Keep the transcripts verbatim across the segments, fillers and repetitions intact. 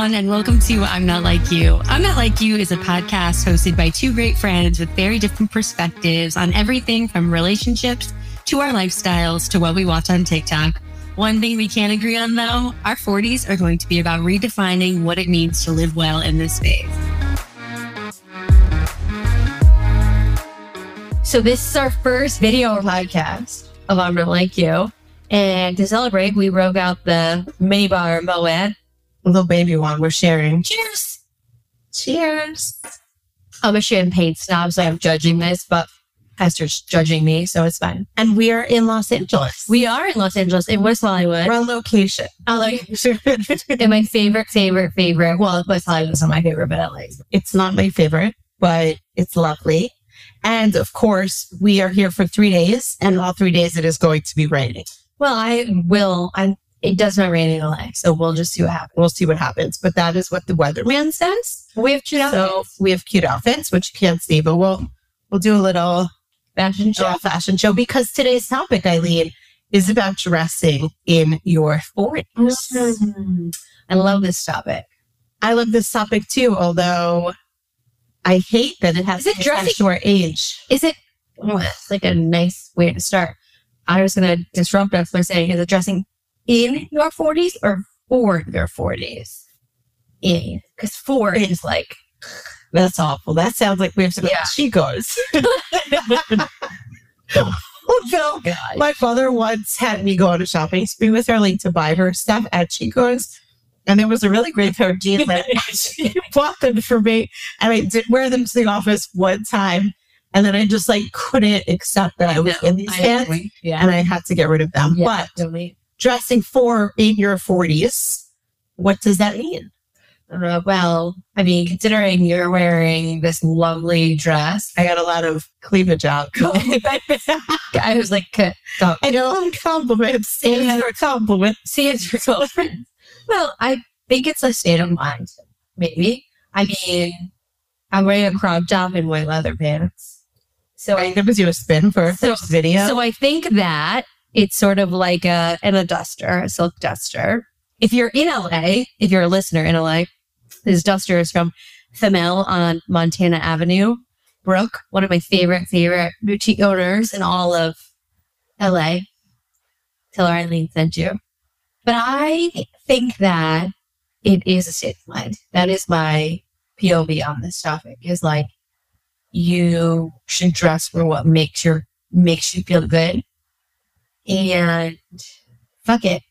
everyone, and welcome to I'm Not Like You. I'm Not Like You is a podcast hosted by two great friends with very different perspectives on everything from relationships to our lifestyles to what we watch on TikTok. One thing we can't agree on, though, our forties are going to be about redefining what it means to live well in this space. So this is our first video podcast of I'm Not Like You. And to celebrate, we broke out the mini bar Moet, the baby one we're sharing. Cheers! Cheers! I'm a champagne snob, so I'm judging this, but Esther's judging me, so it's fine. And we are in Los Angeles. We are in Los Angeles, in West Hollywood. We're on location. On location. And my favorite, favorite, favorite, well, West Hollywood is not my favorite, but I like it. It's not my favorite, but it's lovely. And of course, we are here for three days, and all three days it is going to be raining. Well, I will. I'm, it does not rain in L A, so we'll just see what happens. We'll see what happens. But that is what the weatherman says. We have cute outfits. So we have cute outfits, which you can't see, but we'll we'll do a little fashion show. Fashion show, because today's topic, Eileen, is about dressing in your forties. Mm-hmm. I love this topic. I love this topic too. Although I hate that it has is it dressing to our age. Is it? Oh, that's like a nice way to start. I was going to disrupt us by saying, is it dressing in your forties or for your forties? In. Because for is like... That's awful. That sounds like we have to go to Chico's. Oh, no. God. My father once had me go on a shopping spree with Eileen to buy her stuff at Chico's. And there was a really great pair of jeans. Like, she bought them for me. And I did wear them to the office one time. And then I just like couldn't accept that I was no, in these pants, yeah. and I had to get rid of them. Yeah, but totally. Dressing for in your forties, what does that mean? Uh, well, I mean, considering you're wearing this lovely dress, I got a lot of cleavage out. I was like, stop. I don't compliments. Say it's for compliments. Say it's for compliments. Well, I think it's a state of mind. Maybe. I mean, I'm wearing a crop top and white leather pants. So I think it was spin for so, this video. So I think that it's sort of like a, and a duster, a silk duster. If you're in L A, if you're a listener in L A, this duster is from Femelle on Montana Avenue. Brooke, one of my favorite, favorite boutique owners in all of L A. Tell her Eileen sent you. But I think that it is a state of mind. That is my P O V on this topic, is like, you should dress for what makes your makes you feel good, and fuck it,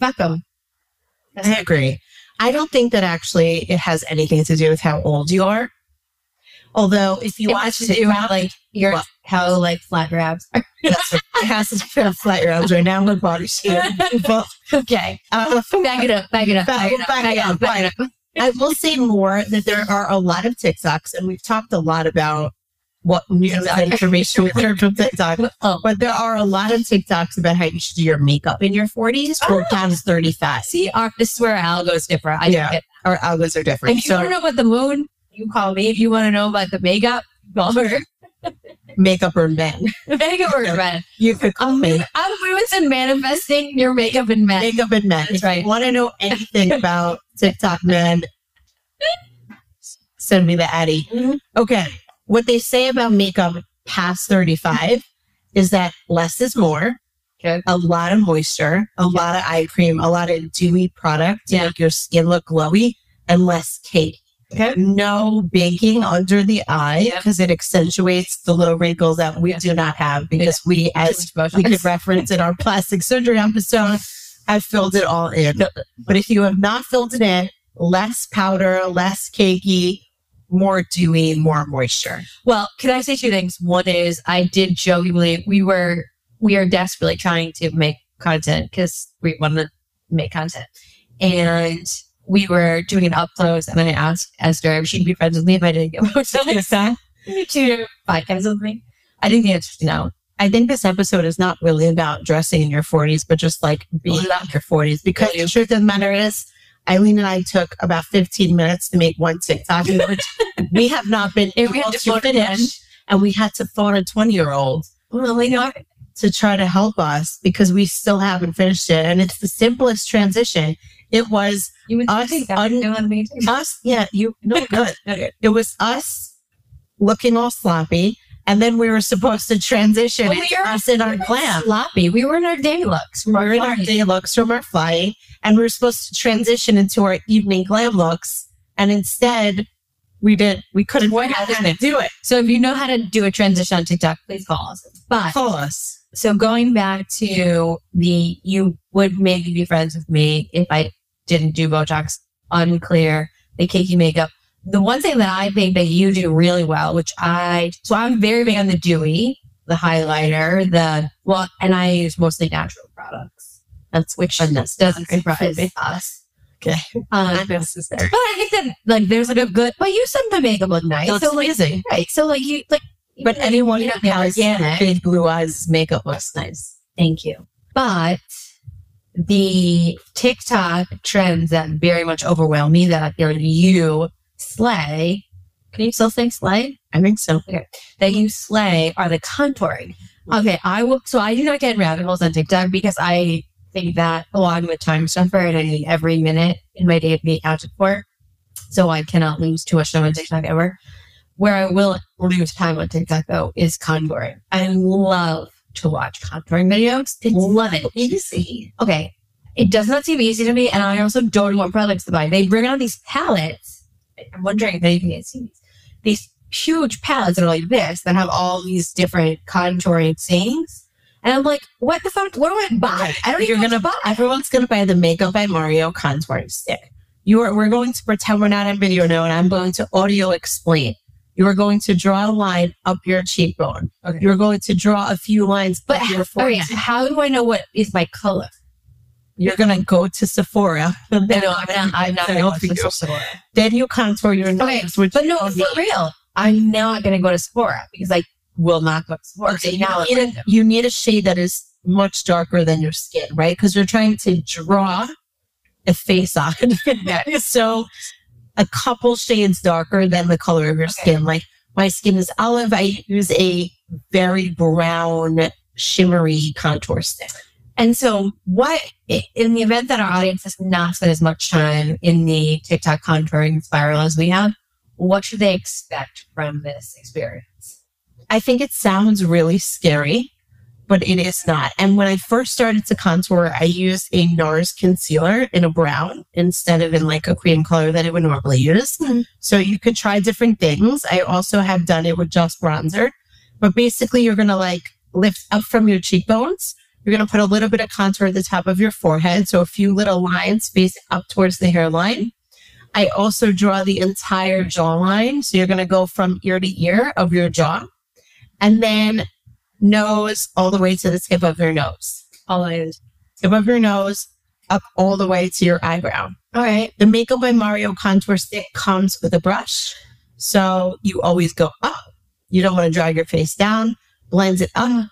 fuck them. I agree. I don't think that actually it has anything to do with how old you are. Although, if you want to do how, like your well, how like flat your abs are, that's what, it has to do with flat your abs right now. My body shape. Okay, uh, back it up, back it up, back, back it up, back it up, back it up. I will say more that there are a lot of TikToks, and we've talked a lot about what news and information we learned from TikTok. Oh. But there are a lot of TikToks about how you should do your makeup in your forties or past thirty-five. See, our, this is where our algos differ. I yeah, our algos are different. If you so, want to know about the moon, you call me. If you want to know about the makeup, call her. Makeup or men. Makeup or men. You could call um, me. I'm always in manifesting your makeup and men. Makeup and men. That's right. If you want to know anything about TikTok men, send me the Addy. Mm-hmm. Okay. What they say about makeup past thirty-five is that less is more. Okay. A lot of moisture, a yeah. lot of eye cream, a lot of dewy product to yeah. make your skin look glowy, and less cake. Okay. No baking under the eye, because yep. it accentuates the little wrinkles that we yes. do not have, because yeah. we, as we could reference in our plastic surgery episode, have filled it all in. No. But if you have not filled it in, less powder, less cakey, more dewy, more moisture. Well, can I say two things? One is, I did jokingly, we were, we are desperately trying to make content because we want to make content. And we were doing an up close, and I asked Esther if she'd be friends with me if I didn't get more time this time. Two podcasts with me. I think the answer is no. I think this episode is not really about dressing in your forties, but just like being in your forties. Because the truth of the matter is, Eileen and I took about fifteen minutes to make one TikTok, which we have not been able to finish, and we had to phone a twenty-year-old. Well, we know. to try to help us because we still haven't finished it. And it's the simplest transition. It was you us, un- no us. Yeah, you. No, good. Okay. It was us looking all sloppy, and then we were supposed to transition well, we us in our glam. Sloppy. We were in our day looks. We were in our day looks from our flying, and we were supposed to transition into our evening glam looks, and instead. We did. We couldn't figure out how to do it. So if you know how to do a transition on TikTok, please call us. But call us. So going back to the, you would maybe be friends with me if I didn't do Botox, unclear, the cakey makeup. The one thing that I think that you do really well, which I, so I'm very big on the dewy, the highlighter, the, well, and I use mostly natural products. That's which that's doesn't surprise us. Okay. Um, necessary. But I think that like there's like a good but you said the makeup look nice. So, so like, amazing. Right. So like you like But you, anyone you know, who has big blue eyes makeup looks nice. Thank you. But the TikTok trends that very much overwhelm me that I feel like you slay. Can you still say slay? I think so. Okay. That you slay are the contouring. Okay, I will so I do not get rabbit holes on TikTok because I think that along with time suffer and I need every minute in my day to be accounted for. So I cannot lose too much time on TikTok ever. Where I will lose time on TikTok though is contouring. I love to watch contouring videos. It's love it. Easy. Okay. It does not seem easy to me and I also don't know what products to buy. They bring out these palettes. I'm wondering if anything has seen these. These huge palettes that are like this that have all these different contouring things. And I'm like, what the fuck? What do I buy? I don't You're even gonna buy. Everyone's going to buy the Makeup by Mario contouring stick. You are, we're going to pretend we're not on video now, and I'm going to audio explain. You are going to draw a line up your cheekbone. Okay. You're going to draw a few lines but up your forehead. Oh yeah. How do I know what is my color? You're going to go to Sephora. No, no, I'm not, I'm not going to go to Sephora. Then you contour your nose. Okay. But no, for real. I'm not going to go to Sephora because I... will not go to Sephora. Okay, now you, need a, you need a shade that is much darker than your skin, right? Because you're trying to draw a face on. So a couple shades darker than the color of your okay. skin. Like my skin is olive. I use a very brown, shimmery contour stick. And so what, in the event that our audience has not spent as much time in the TikTok contouring spiral as we have, what should they expect from this experience? I think it sounds really scary, but it is not. And when I first started to contour, I used a NARS concealer in a brown instead of in like a cream color that I would normally use. Mm-hmm. So you could try different things. I also have done it with just bronzer. But basically, you're going to like lift up from your cheekbones. You're going to put a little bit of contour at the top of your forehead. So a few little lines facing up towards the hairline. I also draw the entire jawline. So you're going to go from ear to ear of your jaw. And then nose all the way to the tip of your nose. All the way to the tip of your nose, up all the way to your eyebrow. All right. The Makeup by Mario contour stick comes with a brush. So you always go up. You don't want to drag your face down. Blend it up.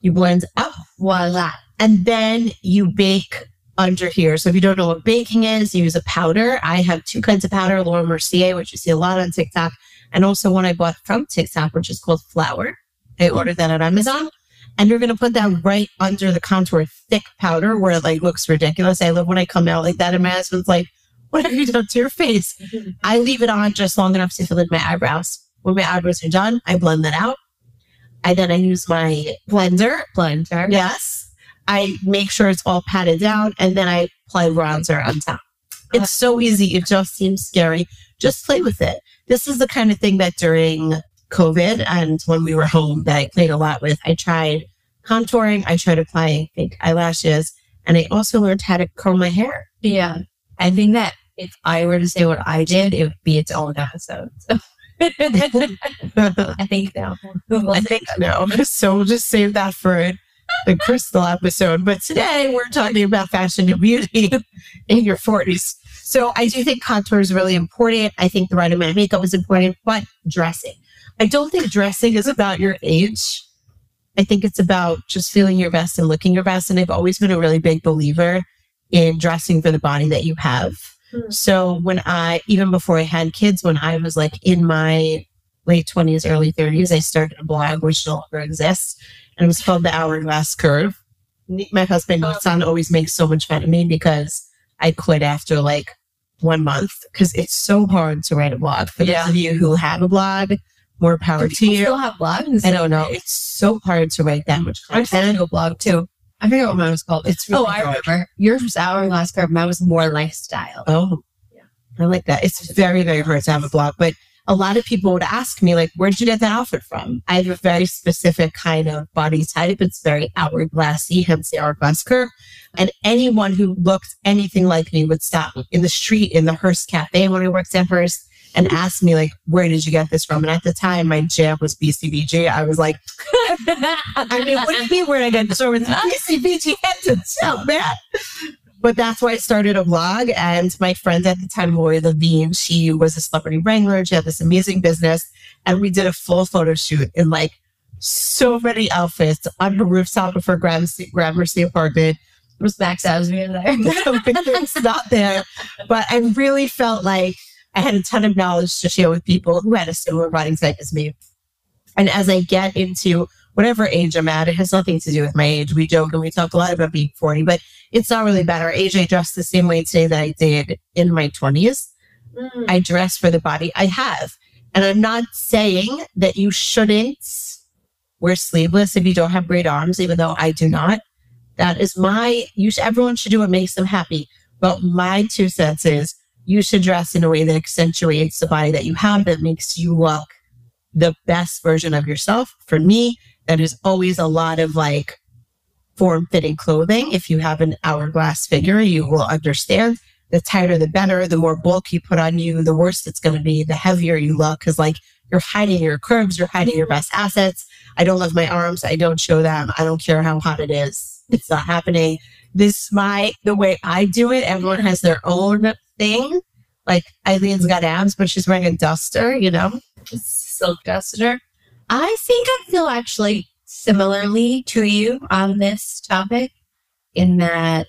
You blend up. Voila. And then you bake under here. So if you don't know what baking is, use a powder. I have two kinds of powder, Laura Mercier, which you see a lot on TikTok. And also one I bought from TikTok, which is called Flour. I ordered that on Amazon. And you're going to put that right under the contour, thick powder where it like looks ridiculous. I love when I come out like that and my husband's like, what have you done to your face? Mm-hmm. I leave it on just long enough to fill in my eyebrows. When my eyebrows are done, I blend that out. I then I use my blender. Blender. Yes. I make sure it's all patted down and then I apply bronzer on top. It's so easy. It just seems scary. Just play with it. This is the kind of thing that during COVID and when we were home that I played a lot with. I tried contouring. I tried applying fake eyelashes. And I also learned how to curl my hair. Yeah. I think that if I were to say what I did, it would be its own episode. So. I think no. I think no. So we'll just save that for the crystal episode. But today we're talking about fashion and beauty in your forties. So I do think contour is really important. I think the right amount of makeup is important, but dressing. I don't think dressing is about your age. I think it's about just feeling your best and looking your best. And I've always been a really big believer in dressing for the body that you have. Mm. So when I, even before I had kids, when I was like in my late twenties, early thirties, I started a blog, which no longer exists. and it was called the hourglass curve. My husband, my son, always makes so much fun of me because I quit after like one month because it's so hard to write a blog. For yeah. those of you who have a blog, more power to you. Still have blogs? I don't know. It's so hard to write that much content. I had a blog too. I forget what mine was called. It's really oh, hard. I remember. Yours was hourglass curve. Mine was more lifestyle. Oh, yeah. I like that. It's very, very hard to have a blog, but a lot of people would ask me, like, where'd you get that outfit from? I have a very specific kind of body type. It's very hourglassy, hence the hourglass curve. And anyone who looked anything like me would stop me in the street, in the Hearst Cafe when I worked at Hearst, and ask me, like, where did you get this from? And at the time, my jam was B C B G. I was like, I mean, wouldn't it be where I got this from? It's B C B G and itself, man. But that's why I started a blog. And my friend at the time, Lori Levine, she was a celebrity wrangler. She had this amazing business. And we did a full photo shoot in like so many outfits on her rooftop of her Grand Mercy apartment. It was Max Asby in there. It's not there. But I really felt like I had a ton of knowledge to share with people who had a similar body type as me. And as I get into whatever age I'm at, it has nothing to do with my age. We joke and we talk a lot about being forty, but it's not really about our age. I dress the same way today that I did in my twenties. Mm. I dress for the body I have. And I'm not saying that you shouldn't wear sleeveless if you don't have great arms, even though I do not. That is my, you should, everyone should do what makes them happy. But my two cents is you should dress in a way that accentuates the body that you have, that makes you look the best version of yourself. For me, that is always a lot of like form-fitting clothing. If you have an hourglass figure, you will understand. The tighter, the better. The more bulk you put on you, the worse it's going to be. The heavier you look, because like you're hiding your curves, you're hiding your best assets. I don't love my arms. I don't show them. I don't care how hot it is. It's not happening. This is my the way I do it. Everyone has their own thing. Like Eileen's got abs, but she's wearing a duster. You know, silk duster. I think I feel actually similarly to you on this topic, in that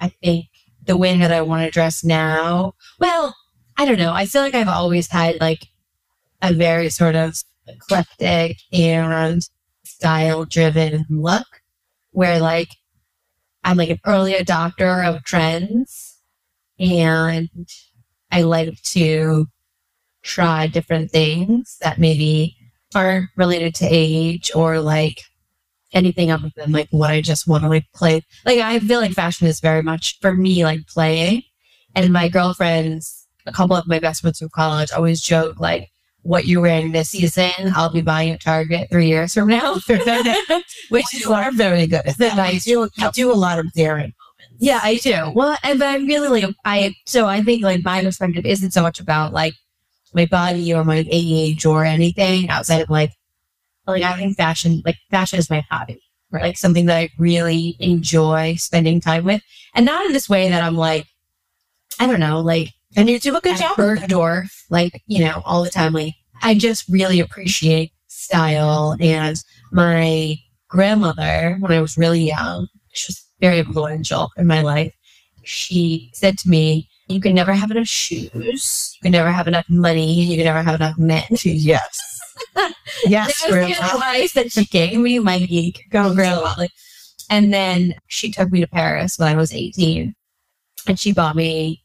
I think the way that I want to dress now, well, I don't know. I feel like I've always had like a very sort of eclectic and style-driven look where like I'm like an early adopter of trends and I like to try different things that maybe aren't related to age or like anything other than like what I just want to like play. Like I feel like fashion is very much for me like playing. And my girlfriends, a couple of my best friends from college, always joke like, "What you're wearing this season, I'll be buying at Target three years from now." Which you are very good at. That I do. I do a lot of daring moments. Yeah, I do. Well, and but I really like I. So I think like my perspective isn't so much about like my body or my age or anything outside of like, like I think fashion, like fashion is my hobby, right? Like something that I really enjoy spending time with, and not in this way that I'm like, I don't know, like, and you do a good job, Bergdorf, like, you know, all the time. Like, I just really appreciate style. And my grandmother, when I was really young, she was very influential in my life. She said to me, "You can never have enough shoes. You can never have enough money. You can never have enough men." Yes. Yes, grandma. That was the advice that she gave me, my geek girl, grandma. And then she took me to Paris when I was eighteen. And she bought me,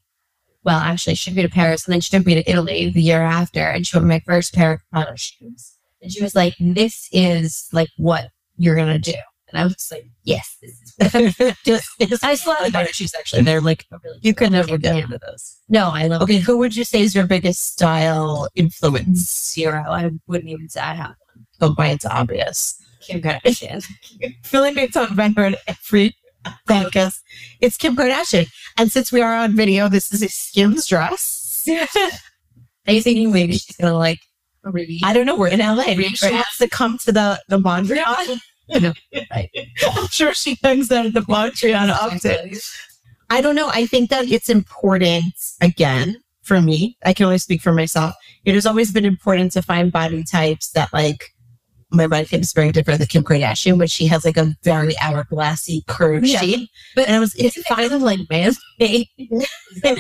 well, actually, she took me to Paris. And then she took me to Italy the year after. And she bought me my first pair of Prada shoes. And she was like, "This is like what you're going to do." And I was just like, "Yes, this is." I still have the shoes actually. They're like, really you could never get into those. No, I love. Okay, them. Who would you say is your biggest style influence? Zero. I wouldn't even say I have one. Oh, why it's obvious. Kim Kardashian. I feel like it's on record every podcast. It's Kim Kardashian, and since we are on video, this is a Skims dress. Are you thinking maybe she's gonna like? Really? I don't know. We're in L A. Maybe she has to come to the the Mondrian. No, right. I'm sure she thinks that the Montana Avenue. I don't know. I think that it's important, again, for me. I can only speak for myself. It has always been important to find body types that, like, my body type is very different than Kim Kardashian, but she has, like, a very hourglassy curve yeah. shape. But and I was, it's kind of like man-made. It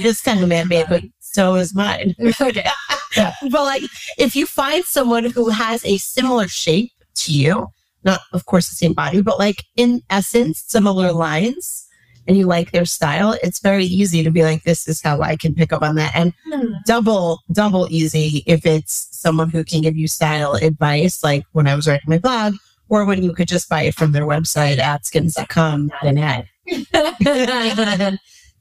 is kind of man-made, but so is mine. Okay. Yeah. But, like, if you find someone who has a similar shape to you, not of course the same body, but like in essence, similar lines, and you like their style, it's very easy to be like, this is how I can pick up on that. And mm-hmm. double, double easy if it's someone who can give you style advice, like when I was writing my blog, or when you could just buy it from their website at skins dot com, not an ad.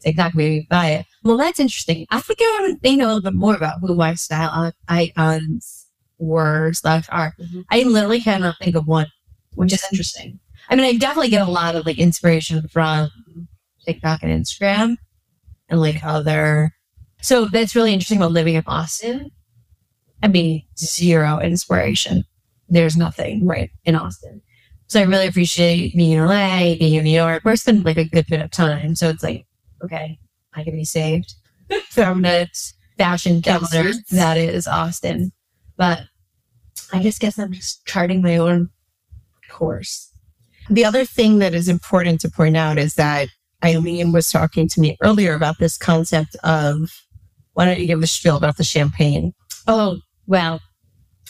TikTok made me buy it. Well, that's interesting. I think I would think a little bit more about who lifestyle icons were slash are. Mm-hmm. I literally cannot think of one, which is interesting. I mean, I definitely get a lot of like inspiration from TikTok and Instagram and like other. So that's really interesting about living in Austin. I mean, zero inspiration. There's nothing right in Austin. So I really appreciate being in L A, being in New York, where I spend like a good bit of time. So it's like, okay, I can be saved from the fashion calendar that is Austin. But I just guess I'm just charting my own course. The other thing that is important to point out is that Eileen was talking to me earlier about this concept of, why don't you give a spiel about the champagne? Oh, well,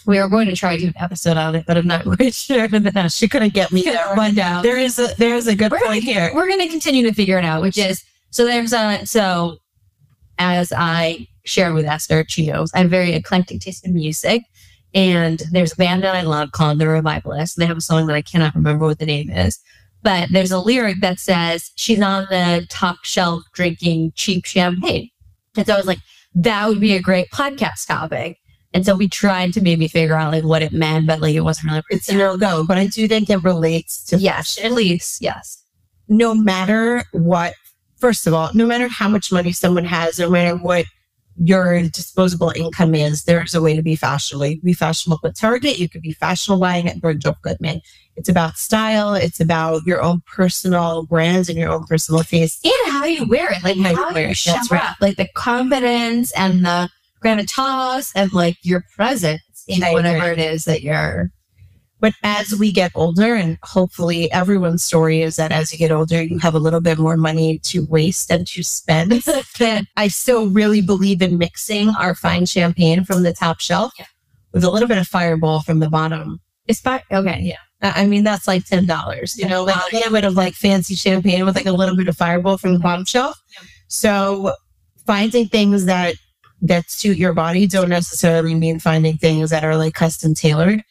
we were going to try to do an episode on it, but I'm not really sure that she couldn't get me that one down. There is a, there is a good we're point gonna, here. We're going to continue to figure it out, which is, so there's a, so as I shared with Esther at Chico's, I have very eclectic taste in music. And there's a band that I love called The Revivalists. They have a song that I cannot remember what the name is. But there's a lyric that says, she's on the top shelf drinking cheap champagne. And so I was like, that would be a great podcast topic. And so we tried to maybe figure out like what it meant, but like it wasn't really... It's a no-go, but I do think it relates to... Yes, at least, yes. No matter what, first of all, no matter how much money someone has, no matter what your disposable income is, there's a way to be fashionable. You can be fashionable at Target. You could be fashionable buying at Bergdorf Goodman. It's about style. It's about your own personal brands and your own personal taste. And how you wear it. Like how, how you wear it. That's right. Up. Like the confidence and the gravitas and like your presence in I whatever agree. It is that you're... But as we get older, and hopefully everyone's story is that as you get older, you have a little bit more money to waste and to spend. I still really believe in mixing our fine champagne from the top shelf yeah. with a little bit of Fireball from the bottom. It's fire. Okay, yeah. I mean, that's like ten dollars, you yeah. know, like a little bit of like fancy champagne with like a little bit of Fireball from the bottom shelf. Yeah. So finding things that, that suit your body don't necessarily mean finding things that are like custom tailored.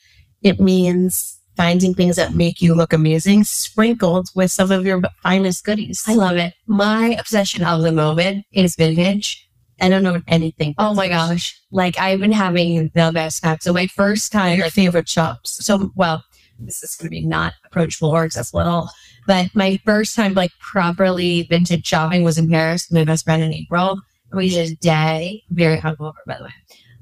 It means finding things that make you look amazing, sprinkled with some of your finest goodies. I love it. My obsession of the moment is vintage. I don't know anything. Oh my gosh. Like I've been having the best time. So my first time... Your like, favorite shops. So, well, this is going to be not approachable or accessible at all. But my first time like properly vintage shopping was in Paris with my best friend in April. We did a day, very hungover by the way,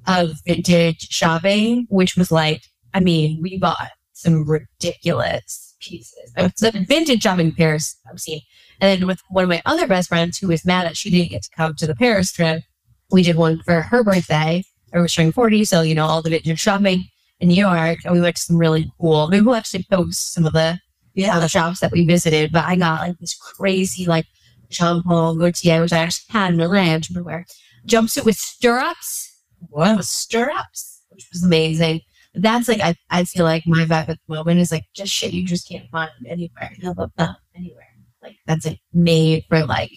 of vintage shopping, which was like... I mean, we bought some ridiculous pieces. It's the vintage shopping in Paris I've seen. And then with one of my other best friends who was mad that she didn't get to come to the Paris trip, we did one for her birthday. I was turning forty, so, you know, all the vintage shopping in New York. And we went to some really cool... Maybe we'll actually post some of the, yeah. the shops that we visited. But I got like this crazy, like, Jean Paul Gaultier, which I actually had in a land to wear. Jumpsuit with stirrups. What? With stirrups, which was amazing. That's like, I, I feel like my vibe at the moment is like just shit you just can't find anywhere. I love that anywhere. Like that's like made for like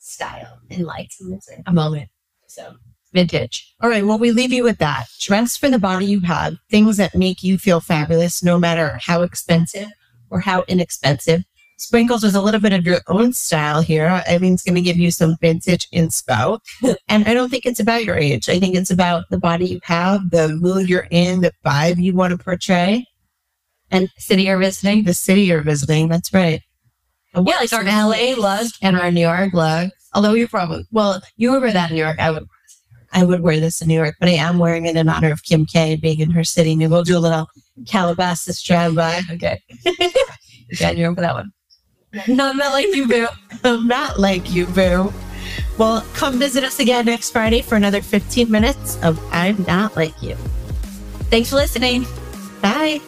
style and like a moment. So vintage. All right. Well, we leave you with that. Dress for the body you have. Things that make you feel fabulous, no matter how expensive or how inexpensive. Sprinkles with a little bit of your own style here. Eileen's going to give you some vintage inspo. And I don't think it's about your age. I think it's about the body you have, the mood you're in, the vibe you want to portray. And the city you're visiting. The city you're visiting. That's right. Yeah, like our L A look and our New York look. Although you're probably, well, you would wear that in New York. I would I would wear this in New York, but I am wearing it in honor of Kim K being in her city. Maybe we'll do a little Calabasas drive-by. Okay. Yeah, you're over that one. Not, not like you, boo. I'm not like you, boo. Well, come visit us again next Friday for another fifteen minutes of I'm Not Like You. Thanks for listening. Bye.